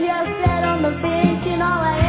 just sat on the bench and all I